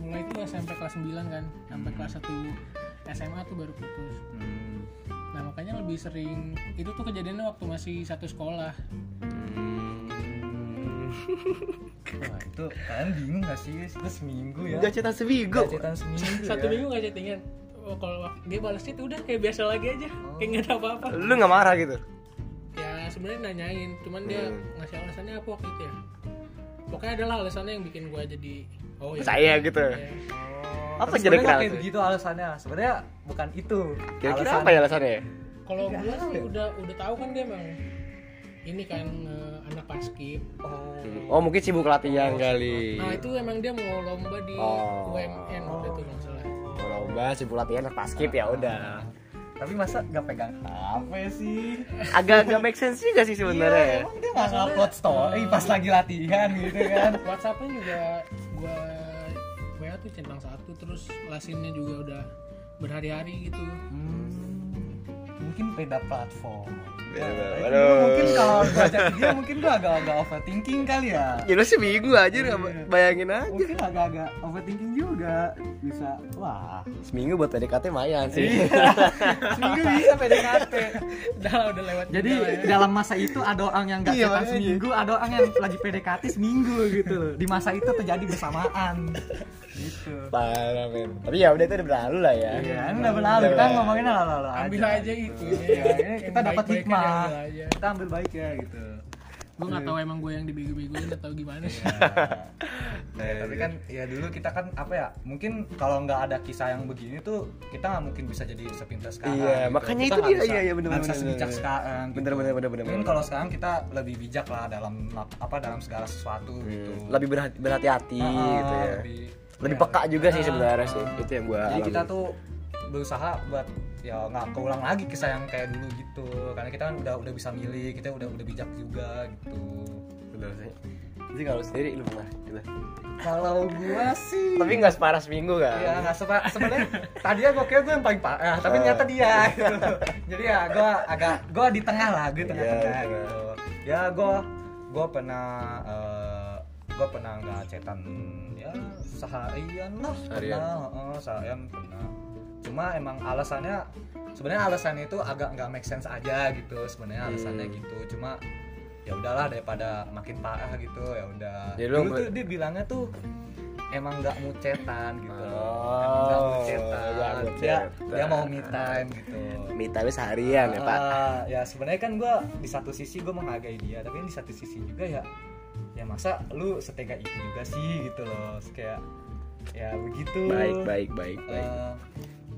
mulai itu S M P kelas sembilan kan sampai kelas satu S M A tuh baru putus. Hmm. Nah makanya lebih sering itu tuh kejadiannya waktu masih satu sekolah. Hmm. Wah itu kalian bingung nggak sih? Itu seminggu ya nggak chattingan seminggu, nggak seminggu satu ya. Minggu nggak chattingan. Oh, kalau dia balas itu udah kayak biasa lagi aja. Oh. Kayak nggak ada apa-apa. Lu nggak marah gitu? Sebenarnya nanyain, cuman dia hmm. ngasih alasannya apa waktu itu ya? Pokoknya adalah alasannya yang bikin gue jadi oh ya saya gitu. Ya. Oh, apa jadi kenapa? Kayak begitu alasannya. Sebenarnya bukan itu. Kira-kira apa ya alasannya? Kalau gue sih udah udah tahu kan dia emang ini kan uh, anak paskib. Oh. Oh mungkin sibuk latihan oh, kali. Nah itu emang dia mau lomba di oh. U M N oh. udah tuh nggak salah. Mau lomba sibuk latihan anak paskib ya udah. Tapi masa gak pegang H P sih? Agak gak make sense juga sih sebenarnya. Iya, emang dia gak upload story pas lagi latihan gitu kan. WhatsApp-nya juga gua W A tuh centang satu, terus lasinnya juga udah berhari-hari gitu. Hmm, mungkin beda platform. Ya, aduh. Mungkin kalau gua ajak dia mungkin gua agak-agak overthinking kali ya. Gila sih bingung aja enggak bayangin aja. Mungkin agak-agak overthinking juga. Bisa wah, seminggu buat P D K T mayan sih. Seminggu bisa P D K T. Udah udah lewat. Jadi ya. Dalam masa itu ada orang yang enggak cetan seminggu, ada orang yang lagi P D K T seminggu gitu loh. Di masa itu terjadi bersamaan. Gitu. Parah men. Tapi ya udah itu udah berlalu lah ya. Iya, udah berlalu. Kita ngomongin lalu-lalu aja. Ambil aja itu. Ya, ini kita dapat hikmah. Ya, kita ambil baik ya gitu. Gue nggak tahu emang gue yang dibego-begoin atau gimana sih. Ya. Nah, tapi kan ya dulu kita kan apa ya? Mungkin kalau nggak ada kisah yang begini tuh kita nggak mungkin bisa jadi sepintas sekarang. Iya, gitu. Makanya kita itu dia bisa, ya ya benar-benar bisa sebijak sekarang. Benar-benar gitu. Benar-benar. Mungkin kalau sekarang kita lebih bijak lah dalam apa dalam segala sesuatu hmm. gitu. Lebih berhati, berhati-hati ah, gitu ya. Lebih, lebih ya, peka juga ah, sih sebenarnya ah, sih. Itu yang gue. Jadi alami. Kita tuh berusaha buat ya nggak keulang lagi kisah yang kayak dulu gitu karena kita kan udah udah bisa milih, kita udah udah bijak juga gitu. Benar sih. Jadi kalau sendiri lu pernah gitu? Kalau gua sih tapi nggak separah seminggu kan? Iya nggak separah sebenarnya. Tadinya gua kira gua yang paling parah tapi ternyata dia gitu. Jadi ya gua agak gua di tengah lah gitu tengah-tengah gitu ya. Gua gua pernah uh, gua pernah nggak cetan ya seharian lah seharian pernah, uh, seharian pernah. Cuma emang alasannya sebenarnya alasannya itu agak nggak make sense aja gitu sebenarnya hmm. alasannya gitu. Cuma ya udahlah daripada makin parah gitu ya udah. Dulu tuh dia bilangnya tuh emang nggak mau cetan gitu. Oh, emang nggak mau cetan. Dia dia mau me time gitu. Me time seharian ya pak. Uh, ya sebenarnya kan gue di satu sisi gue menghargai dia tapi di satu sisi juga ya ya masa lu setega itu juga sih gitu loh kayak ya begitu. Baik baik baik baik. Uh,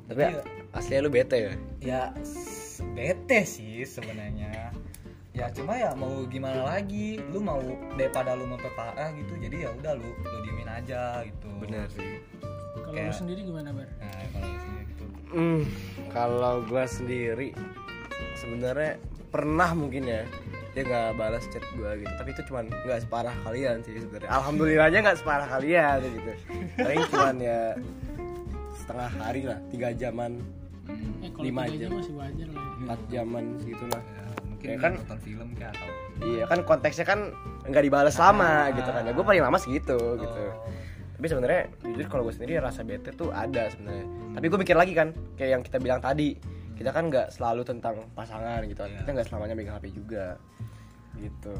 Tapi ya, aslinya lu bete ya? Ya bete sih sebenarnya. Ya cuma ya mau gimana lagi, lu mau daripada lu memperparah gitu. Jadi ya udah lu lu diemin aja gitu. Benar sih. Kalau lu sendiri gimana, Bar? Nah, kalau sendiri gitu. Mm, kalau gua sendiri sebenarnya pernah mungkin ya dia nggak balas chat gua gitu. Tapi itu cuman nggak separah kalian sih sebenarnya. Alhamdulillahnya nggak separah kalian gitu. Tapi cuman ya setengah hari lah, tiga jaman, eh, lima jam, empat jaman segitulah. Ya, mungkin ya kan nonton film kan atau. Iya kan konteksnya kan nggak dibales ah, lama gitu kan. Ya gue paling lama segitu oh. gitu. Tapi sebenarnya jujur kalau gue sendiri rasa bete tuh ada sebenarnya. Hmm. Tapi gue mikir lagi kan, kayak yang kita bilang tadi, kita kan nggak selalu tentang pasangan gitu. Yeah. Kita nggak selamanya megang H P juga gitu.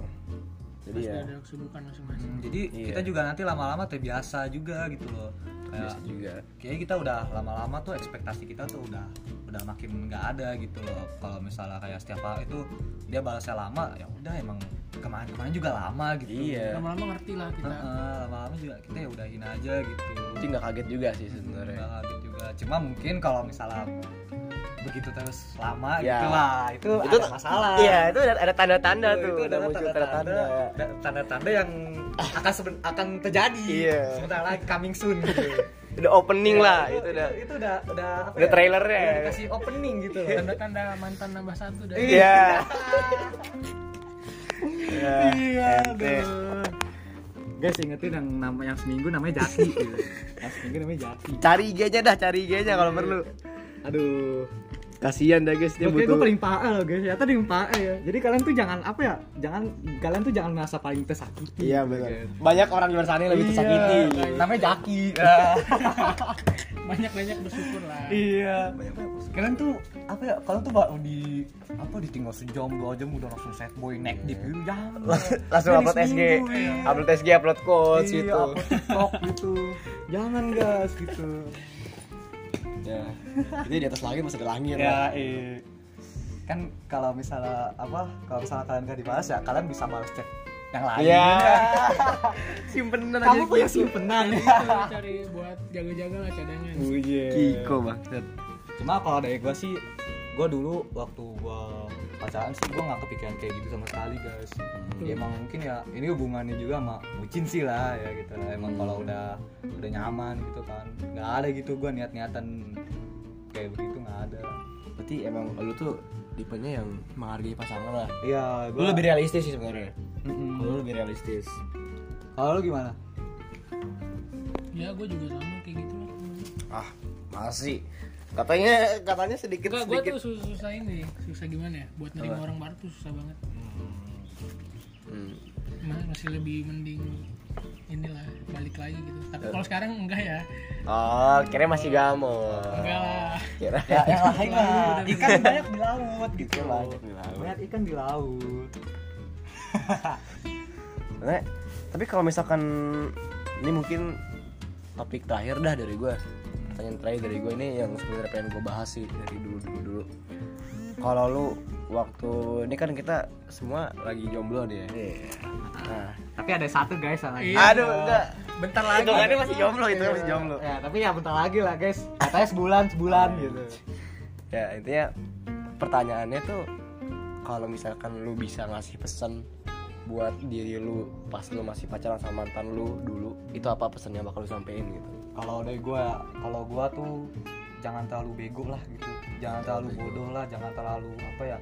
Jadi pasti ya ada kesibukan masing-masing. Hmm, jadi iya. kita juga nanti lama-lama terbiasa juga gitu loh. Kayak juga. Kayaknya kita udah lama-lama tuh ekspektasi kita tuh udah udah makin nggak ada gitu loh. Kalau misalnya kayak setiap hari itu dia balasnya lama, ya udah emang kemarin-kemarin juga lama gitu. Iya. Lama-lama ngerti lah kita. Uh, lama-lama juga kita ya udahin aja gitu. Jadi nggak kaget juga sih sebenarnya. Nggak kaget juga. Cuma mungkin kalau misalnya begitu terus lama ya. gitulah itu, itu ada masalah. Iya, itu ada, ada tanda-tanda itu, tuh. Itu ada muncul tanda-tanda tanda-tanda, tanda-tanda yang akan seben- akan terjadi. Iya. Sebentar lagi coming soon gitu. Udah opening ya, lah itu, itu, itu udah itu udah udah apa udah ya? Trailernya ya, dikasih opening gitu loh. Tanda-tanda mantan nambah satu dari. Iya. Iya. Guys ingetin yang namanya yang seminggu namanya Zaki gitu. Yang seminggu namanya Zaki. Cari I G-nya dah, cari I G-nya kalau perlu. Aduh, kasihan dah guys, dia butuh. Gue paling pae loh guys, ya tadi yang pae ya. Jadi kalian tuh jangan apa ya, jangan kalian tuh jangan merasa paling tersakiti. Iya benar. Gitu. Banyak orang di luar sana lebih tersakiti. Iya, namanya Zaki. Banyak-banyak bersyukur lah. Iya. Banyak-banyak bersyukur. Kalian tuh apa ya, kalian tuh baru di apa ditinggal sejam dua jam udah langsung set boy neck deep gitu. Langsung upload S G, iya. upload S G, upload quotes iya, gitu. Upload TikTok gitu. Jangan guys gitu. Ya, jadi di atas langit masih ada langit ya, iya. Kan kalau misalnya apa, kalau misalnya kalian gak dibalas ya kalian bisa balas chat yang lain ya. Simpenan aja, kamu punya simpenan ya. Cari buat jaga-jaga lah cadangan. Oh, yeah. Kiko banget. Cuma kalau dari gue sih, gue dulu waktu gue pacaran sih gue gak kepikiran kayak gitu sama sekali guys. hmm. Ya, emang mungkin ya ini hubungannya juga sama bucin sih lah ya gitu. Emang kalau udah udah nyaman gitu kan gak ada gitu gue niat-niatan kayak begitu, gak ada. Berarti emang lu tuh tipenya yang menghargai pasangan lah. Iya, gua... lu lebih realistis sih sebenarnya. Mm-hmm. Lu lebih realistis. Kalau lu gimana? Ya gue juga sama kayak gitu lah. Ah masih katanya katanya sedikit Kak, sedikit. Gue tuh susah ini, susah gimana ya? Buat nerima orang baru tuh susah banget. Hmm. Nah, masih lebih mending inilah balik lagi gitu. Tapi kalau sekarang enggak ya. Oh, kira masih gampang. Enggak lah. Kira ya, yang lain lah. Ikan banyak di laut gitu lah. Banyak ikan di laut. Nah, tapi kalau misalkan ini mungkin topik terakhir dah dari gue. Pertanyaan terakhir dari gue ini yang sebenarnya pengen gue bahas sih dari dulu-dulu. Kalau lu waktu ini kan kita semua lagi jomblo nih ya. Yeah. Nah, tapi ada satu guys lagi. Iya. Aduh, enggak. Bentar lagi. Itu masih jomblo itu masih jomblo. Ya, tapi ya bentar lagi lah guys. Katanya sebulan, sebulan gitu. Ya, intinya pertanyaannya tuh kalau misalkan lu bisa ngasih pesan buat diri lu pas lu masih pacaran sama mantan lu dulu, itu apa pesan yang bakal lu sampein gitu? Kalau dari gue, kalau gue tuh jangan terlalu bego lah gitu, jangan terlalu bodoh lah, jangan terlalu apa ya,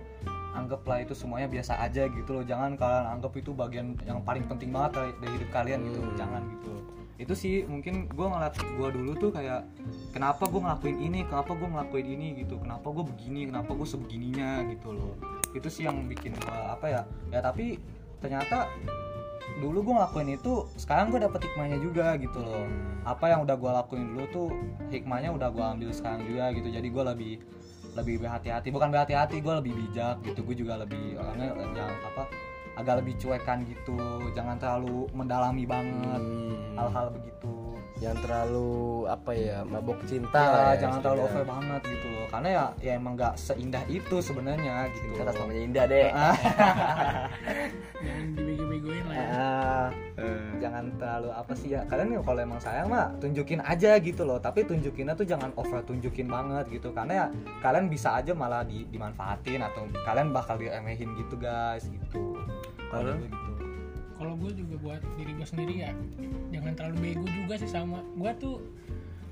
anggaplah itu semuanya biasa aja gitu loh. Jangan kalian anggap itu bagian yang paling penting banget dari hidup kalian gitu, hmm. jangan gitu loh. Itu sih mungkin gue ngeliat gue dulu tuh kayak kenapa gue ngelakuin ini, kenapa gue ngelakuin ini gitu, kenapa gue begini, kenapa gue sebegininya gitu loh. Itu sih yang bikin gue apa ya, ya tapi ternyata dulu gue ngelakuin itu, sekarang gue dapet hikmahnya juga gitu loh. Apa yang udah gue lakuin dulu tuh hikmahnya udah gue ambil sekarang juga gitu. Jadi gue lebih lebih berhati-hati, bukan berhati-hati, gue lebih bijak gitu. Gue juga lebih orangnya yang apa agak lebih cuekan gitu. Jangan terlalu mendalami banget hmm. hal-hal begitu. Jangan terlalu apa ya mabok cinta ya, ya jangan ya, terlalu over banget gitu loh. Karena ya ya emang nggak seindah itu sebenarnya gitu. Kata namanya indah deh. Jangan dibego-begoin lah. Uh, uh. Jangan terlalu apa sih ya. Kalian ya kalau emang sayang mah tunjukin aja gitu loh. Tapi tunjukinnya tuh jangan over tunjukin banget gitu. Karena ya kalian bisa aja malah di, dimanfaatin atau kalian bakal diremehin gitu guys gitu. Kalau gitu. Kalau gue juga buat diri gue sendiri ya jangan terlalu bego juga sih sama. Gue tuh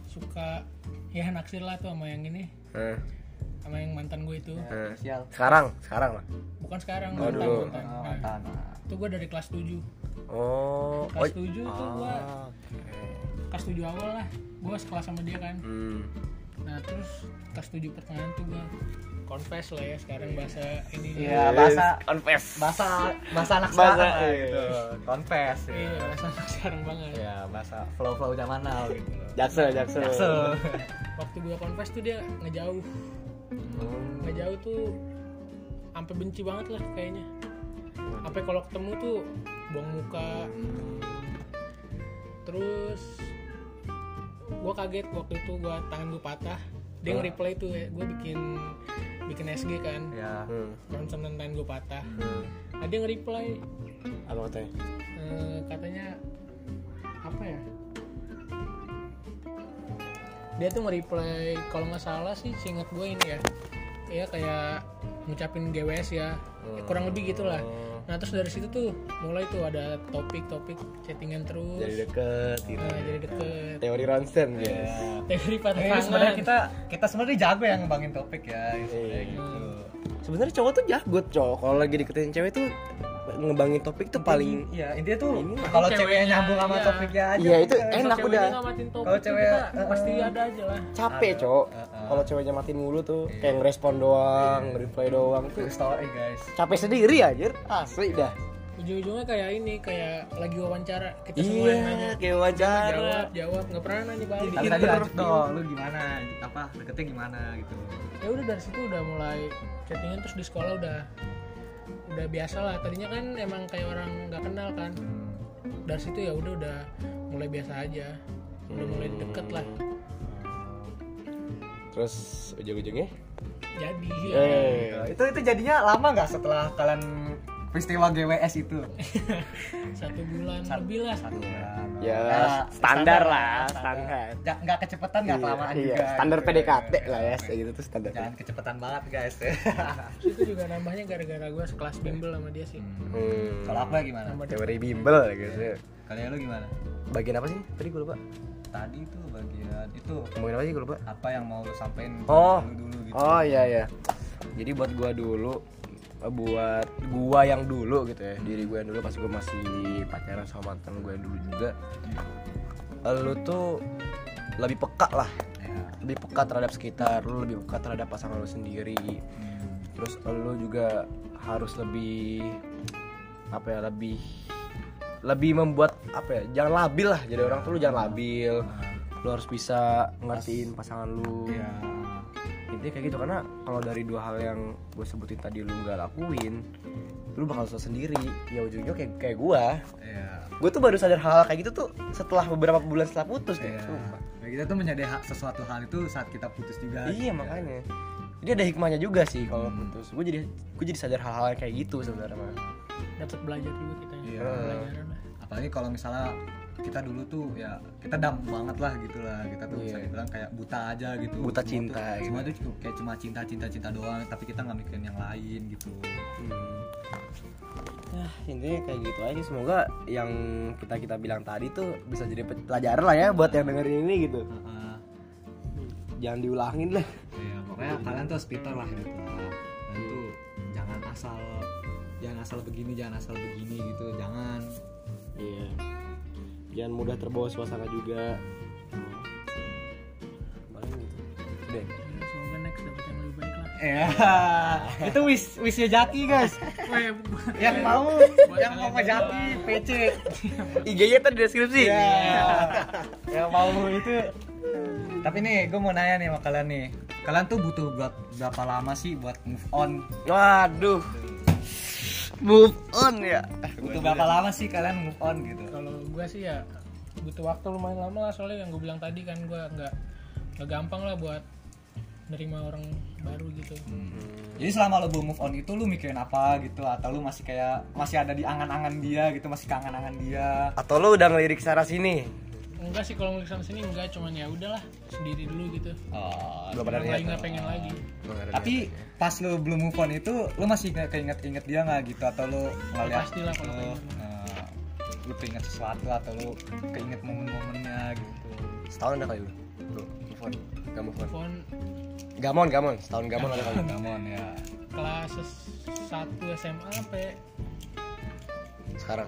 suka ya naksir lah tuh sama yang ini eh. sama yang mantan gue itu eh. Sekarang? Sekarang lah? Bukan sekarang, oh, mantan, mantan. Oh, mantan. Nah, itu gue dari kelas tujuh. Oh, kelas tujuh oh. tuh gue kelas tujuh awal lah, gue sekelas sama dia kan. Hmm. Nah terus kelas tujuh pertengahan tuh gue confess lah ya sekarang bahasa ini. Iya, bahasa confess. Bahasa bahasa anak sekarang gitu. Confess. Iya, bahasa anak sekarang banget. Iya, bahasa flow-flow zamanal gitu. Jaksel, jaksel. Waktu gue confess tuh dia ngejauh. Hmm. Ngejauh tuh sampai benci banget lah kayaknya. Sampai kalau ketemu tuh buang muka. Terus gue kaget waktu itu, gue tangan gue patah, dia nge-reply tuh ya, gue bikin bikin S G kan, ya. Hmm. Konsemen tangan gue patah. Hmm. Nah, dia nge-reply apa katanya? Uh, katanya apa ya? Dia tuh nge-reply kalau nggak salah sih, seingat gue ini ya, ya kayak ngucapin G W S ya, hmm. ya kurang lebih gitulah. Nah terus dari situ tuh mulai tuh ada topik-topik chattingan terus. Jadi deket gitu. Nah, jadi deket. Teori ronsen guys. Ya. Teori patah tangan. Sebenarnya kita kita sebenarnya jago yang ngembangin topik ya. E, gitu. Sebenarnya cowok tuh jago cowok. Kalau lagi deketin cewek tuh ngembangin topik tuh paling. Iya intinya tuh kalau ceweknya nyambung sama iya. topiknya aja. Iya itu so, enak udah. Kalau cewek uh, pasti ada aja lah. Capek cowok. Uh, uh. Kalau ceweknya matiin mulu tuh yeah. kayak ngerespon doang, yeah. nge-reply doang tuh. Story guys. Capek sendiri anjir. Asli dah. Ujung-ujungnya kayak ini, kayak lagi wawancara. Kita yeah, semua yang nanya. Kayak wawancara. Jawab, jawab. Nggak pernah nanya balik. Tapi tadi lanjut dong, lu gimana? Apa, deketnya gimana gitu. Ya udah dari situ udah mulai chattingan, terus di sekolah udah udah biasa lah. Tadinya kan emang kayak orang nggak kenal kan. Dari situ ya udah udah mulai biasa aja. Udah mulai deket lah. Terus ujung-ujungnya jadi ya. eh. itu itu jadinya lama nggak setelah kalian peristiwa G W S itu? Satu bulan satu, lebih lah. Satu bulan ya nah, standar, standar lah standar, standar. Nggak kecepetan nggak kelamaan iya, juga standar gitu. P D K T lah ya kayak gitu tuh standar. Jangan kecepetan banget guys. Itu juga nambahnya gara-gara gue sekelas bimbel sama dia sih. Hmm. Kalau aku gimana? Teori bimbel gitu. Kalian lu gimana? Bagian apa sih tadi gue lupa? Tadi tuh bagian itu ngomongin apa sih gue lupa? Apa yang mau lu sampein oh. dulu gitu. Oh iya iya. Jadi buat gue dulu, buat gue yang dulu gitu ya, diri gue yang dulu pas gue masih pacaran sama mantan gue yang dulu juga, lu tuh lebih peka lah, lebih peka terhadap sekitar, lu lebih peka terhadap pasangan lu sendiri. Terus lu juga harus lebih apa ya, lebih lebih membuat apa ya, jangan labil lah. Jadi orang tuh lu jangan labil, lu harus bisa ngertiin pasangan lu. Yeah. Intinya kayak gitu, karena kalau dari dua hal yang gue sebutin tadi lu nggak lakuin, lu bakal susah sendiri. Ya ujungnya kayak kayak gue, yeah. gue tuh baru sadar hal kayak gitu tuh setelah beberapa bulan setelah putus deh. Yeah. Nah, kita tuh menyadari sesuatu hal itu saat kita putus juga. Iya gitu. Makanya, jadi ada hikmahnya juga sih kalau hmm. putus. Gue jadi gue jadi sadar hal-hal kayak gitu sebenarnya. Dapat belajar juga kita. Iya. Yeah. Apalagi kalau misalnya kita dulu tuh ya kita dam banget lah gitu lah, kita tuh yeah. bisa dibilang kayak buta aja gitu, buta semua cinta tuh, gitu. Semua tuh kayak cuma cinta cinta cinta doang, tapi kita nggak mikirin yang lain gitu. hmm. Nah intinya kayak gitu aja. Semoga yang kita kita bilang tadi tuh bisa jadi pelajaran lah ya buat yang dengerin ini gitu. uh-huh. Jangan diulangin lah. Yeah, pokoknya kalian tuh speaker lah gitu, kalian tuh jangan asal jangan asal begini jangan asal begini gitu, jangan iya yeah. jangan mudah terbawa suasana juga. Paling gitu. Deh. Semoga next dapat yang lebih baik lah. Ya. Itu wish wishnya Zaki guys. Yang mau, yang mau sama Zaki P C. I G-nya tadi di deskripsi. Iya. Yang mau itu. Tapi nih, gue mau nanya nih sama kalian nih. Kalian tuh butuh berapa lama sih buat move on? Waduh. Move on ya. Butuh berapa lama sih kalian move on gitu? Kalau gue sih ya butuh waktu lumayan lama lah, soalnya yang gue bilang tadi kan gue nggak nggak gampang lah buat nerima orang baru gitu. hmm. Jadi selama lo belum move on itu lo mikirin apa gitu, atau lo masih kayak masih ada di angan-angan dia gitu, masih kangen-angan dia, atau lo udah ngelirik ke arah sini? Enggak sih, kalau ngelirik ke arah sini enggak, cuman ya udahlah sendiri dulu gitu. Oh, belum ada niat. Nggak pengen lagi. Tapi pas lo belum move on itu lo masih keinget-inget dia nggak gitu, atau lo ngeliat pastilah kalau lo, nah, lo keinget sesuatu atau lo keinget momen-momennya gitu. Setahun ada kali lo bro move on? Gak move on? Gamon, gamon, setahun gamon ada kali. Gamon ya. Kelas satu S M A sampai sekarang?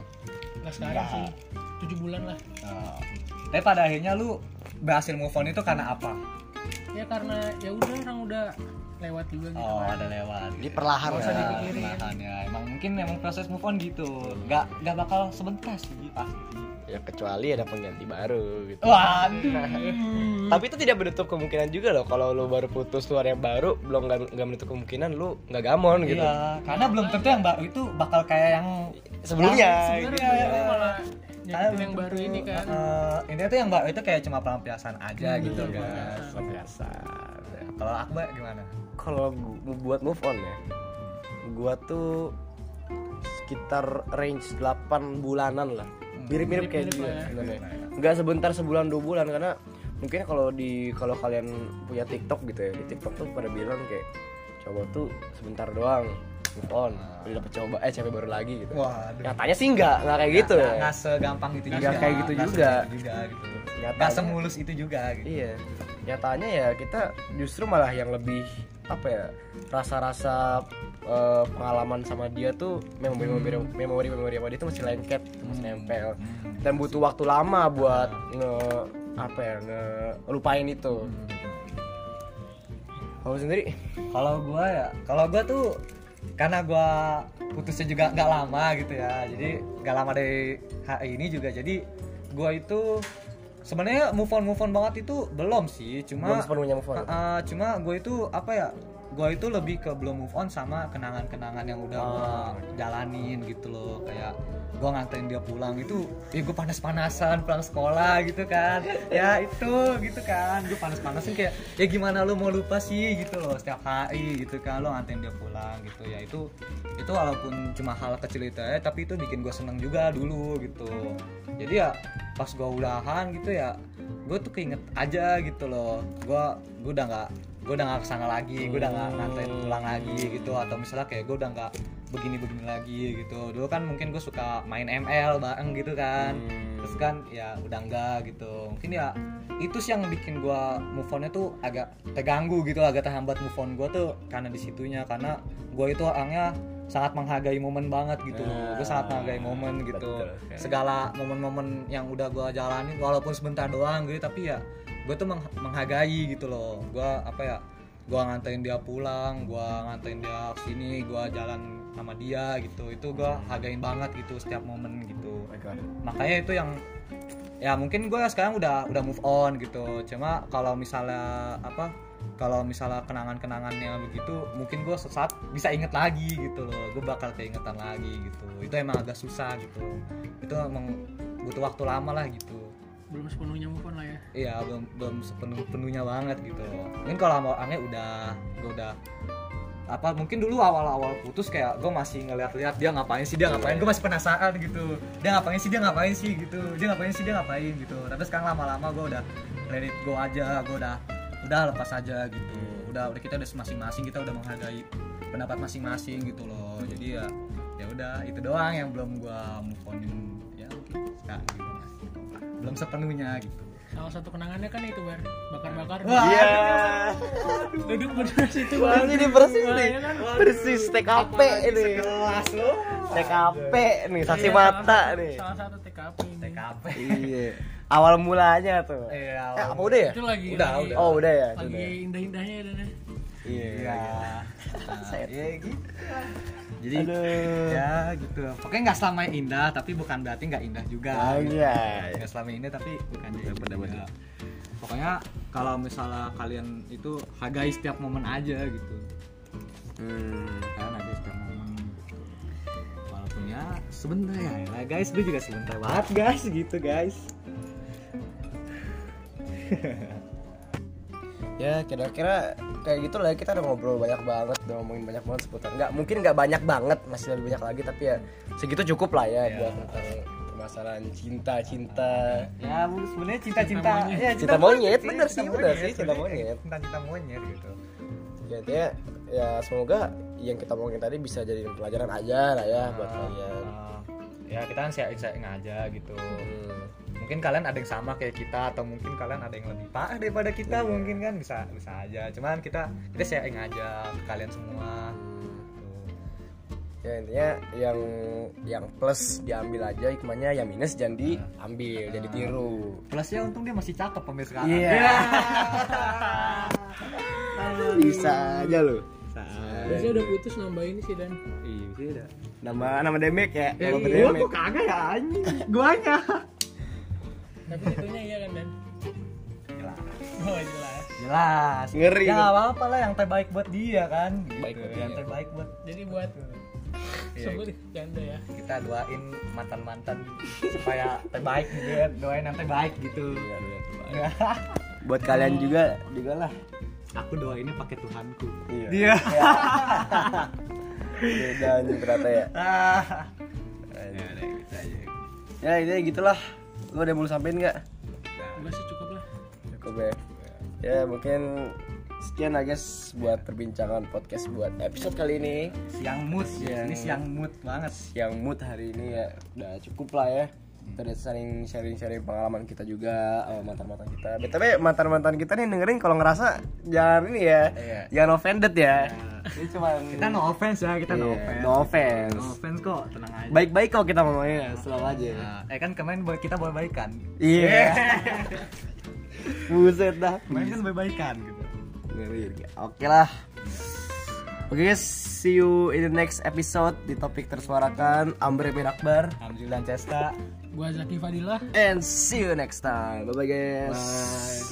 Kelas sekarang sih, tujuh bulan lah. Tapi pada akhirnya lu berhasil move on itu karena apa? Ya karena ya udah orang udah lewat juga gitu. Oh, kan. Ada lewat. Jadi gitu. Perlahan ya, dipikirin. Perlahan ya. Emang mungkin emang proses move on gitu. Enggak enggak bakal sebentar sih pasti. Ya kecuali ada pengganti baru gitu. Waduh. Tapi itu tidak menutup kemungkinan juga loh kalau lu baru putus luar yang baru, belum enggak menutup kemungkinan lu enggak gamon gitu. Iya, karena belum tentu yang baru itu bakal kayak yang sebelumnya. Sebelumnya gitu ya. Ya. Malah yang, yang baru itu, ini kan. Uh, ini tuh yang baru itu kayak cuma pelampiasan aja hmm, gitu guys. Pelampiasan. Kalau Akbar gimana? Kalau buat move on ya, gua tuh sekitar range delapan bulanan lah. Mirip-mirip kayak gitu. Enggak sebentar, sebulan dua bulan, karena mungkin kalau di kalau kalian punya TikTok gitu ya, di TikTok tuh pada bilang kayak coba tuh sebentar doang move on, udah dapet coba eh cewek baru lagi gitu. Waduh. Nyatanya sih enggak, enggak kayak gitu ya. Enggak segampang itu juga. Enggak kayak gitu juga. Enggak semulus itu juga gitu. Iya. Nyatanya ya kita justru malah yang lebih apa ya, rasa-rasa Uh, pengalaman sama dia tuh memori-memori hmm. memori-memori sama dia tuh masih lengket, masih nempel, dan butuh waktu lama buat nge apa ya ngelupain itu. Kalau sendiri? Kalau gua ya, kalau gua tuh karena gua putusnya juga nggak lama gitu ya, jadi nggak lama dari hari ini juga, jadi gua itu sebenarnya move on move on banget itu belum sih, cuma belum move on. Uh, cuma gua itu apa ya? Gue itu lebih ke belum move on sama kenangan-kenangan yang udah gue jalanin gitu loh. Kayak gue nganterin dia pulang itu, ya gue panas-panasan pulang sekolah gitu kan. Ya itu gitu kan, gue panas-panasan kayak ya gimana lu mau lupa sih gitu loh. Setiap hari gitu kan lo nganterin dia pulang gitu. Ya itu itu walaupun cuma hal kecil itu ya, tapi itu bikin gue seneng juga dulu gitu. Jadi ya pas gue udahan gitu ya, gue tuh keinget aja gitu loh. Gue gue udah gak gue udah nggak kesana lagi, gue udah nggak nganterin pulang lagi gitu, atau misalnya kayak gue udah nggak begini-begini lagi gitu. Dulu kan mungkin gue suka main M L bareng gitu kan, hmm. terus kan ya udah nggak gitu. Mungkin ya itu sih yang bikin gue move onnya tuh agak terganggu gitu, agak terhambat move on gue tuh karena disitunya, karena gue itu orangnya sangat menghargai momen banget gitu, yeah. gue sangat menghargai momen gitu, betul, okay. segala momen-momen yang udah gue jalanin walaupun sebentar doang gitu, tapi ya gue tuh menghargai gitu loh. Gue apa ya, gue nganterin dia pulang, gue nganterin dia kesini, gue jalan sama dia gitu, itu gue hargain banget gitu setiap momen gitu. Oh, makanya itu yang ya mungkin gue sekarang udah udah move on gitu. Cuma kalau misalnya apa, kalau misalnya kenangan-kenangannya begitu, mungkin gue sesaat bisa inget lagi gitu loh, gue bakal keingetan lagi gitu. Itu emang agak susah gitu, itu emang butuh waktu lama lah gitu. Belum sepenuhnya move on lah ya. Iya, belum belum sepenuh-penuhnya banget gitu. Mungkin kalau sama orangnya udah, gue udah apa, mungkin dulu awal-awal putus kayak gue masih ngeliat-liat dia ngapain sih, dia ngapain, gue masih penasaran gitu. Dia ngapain sih, dia ngapain sih gitu. Dia ngapain sih, dia ngapain gitu. Tapi sekarang lama-lama gue udah let it go aja, gue udah udah lepas aja gitu. Udah udah kita udah masing-masing, kita udah menghargai pendapat masing-masing gitu loh. Jadi ya ya udah itu doang yang belum gue move onin ya gitu. Sekarang gitu. Belum sepenuhnya gitu. Salah satu kenangannya kan itu, Bar. Bakar-bakar. Iya. Duduk bener situ. Wah, ini persis nih. Persis T K P ini. Sekelas lo. T K P nih, saksi mata nih. Salah satu T K P ini. T K P. Iya. Awal mulanya tuh. Iya, awal. Apa udah ya? Itu lagi. Udah, udah. Oh, udah ya. Lagi indah-indahnya dan. Iya. Iya gitu. Jadi aduh. Ya gitu. Pokoknya nggak selama indah, tapi bukan berarti nggak indah juga. Oh, iya. Nggak selama indah, tapi bukan juga indah. Pokoknya kalau misalnya kalian itu hargai setiap momen aja gitu. Hmm. Kalian hargai setiap momen. Walaupun ya sebentar ya, lah guys, gue juga sebentar banget guys, gitu guys. Ya kira-kira kayak gitu lah, kita udah ngobrol banyak banget, udah ngomongin banyak banget seputar, nggak mungkin nggak banyak banget, masih lebih banyak lagi, tapi ya segitu cukup lah ya, ya. Buat tentang permasalahan cinta-cinta ya, sebenarnya cinta-cinta cinta, ya, cinta, cinta monyet, bener sih, bener sih cinta monyet, cinta-cinta monyet gitu. Jadi ya semoga yang kita omongin tadi bisa jadi pelajaran aja lah ya, nah, buat kalian. Nah, ya kita kan sharing-sharing aja gitu. Hmm. Mungkin kalian ada yang sama kayak kita, atau mungkin kalian ada yang lebih parah daripada kita, yeah. Mungkin kan bisa bisa aja. Cuman kita kita sharing aja ke kalian semua. Tuh. Ya intinya yang yang plus diambil aja, hikmahnya yang minus jangan diambil, jadi tiru. Plusnya untung dia masih cakep pemirsa sekarang. Iya. Yeah. Bisa aja lo. Biasanya udah putus nambah ini sih Dan. Iya, udah. Nambah nama Demek ya. Nama Demek. Gua kok kagak ya anjing. Guanya. Tapi itunya iya kan Dan. Jelas. Oh, jelas. Jelas. Ngeri. Ya enggak apa-apa lah, yang terbaik buat dia kan. Baik gitu. Yang terbaik buat. Jadi buat Sungguh janda ya. Kita doain mantan-mantan supaya terbaik gitu ya. Doain yang terbaik gitu. Ya, ya, buat kalian juga juga lah. Aku doainnya pakai Tuhanku. Iya. Dia. Beda aja ternyata ya. Ya udah gitu aja. Ya intinya gitulah. Lu ada mau sampein enggak? Enggak sih, cukup lah. Cukup ya. Ya mungkin sekian I guess buat perbincangan podcast buat episode kali ini. Siang mood ya, ini siang mood banget. Siang mood hari ini ya udah cukup lah ya. Kita udah sharing sharing sharing pengalaman kita juga sama mantan-mantan kita. B T W mantan-mantan kita nih dengerin kalau ngerasa jangan ini ya. Iya. Jangan offended ya. Ini cuma kita no offense ya, kita yeah, no offense. No offense. No offense kok, tenang aja. Baik-baik kok kita ngomongnya, selalu aja. Nah, eh kan kemarin kita boleh baikan. Iya. Yeah. Buset dah. Kemarin kan boleh baikan gitu. Oke lah. Oke guys, see you in the next episode di topik tersuarakan. Rema Rakhbar, Zilin Cesta, gua Zaki Fadila, and see you next time. Bye bye guys. Bye.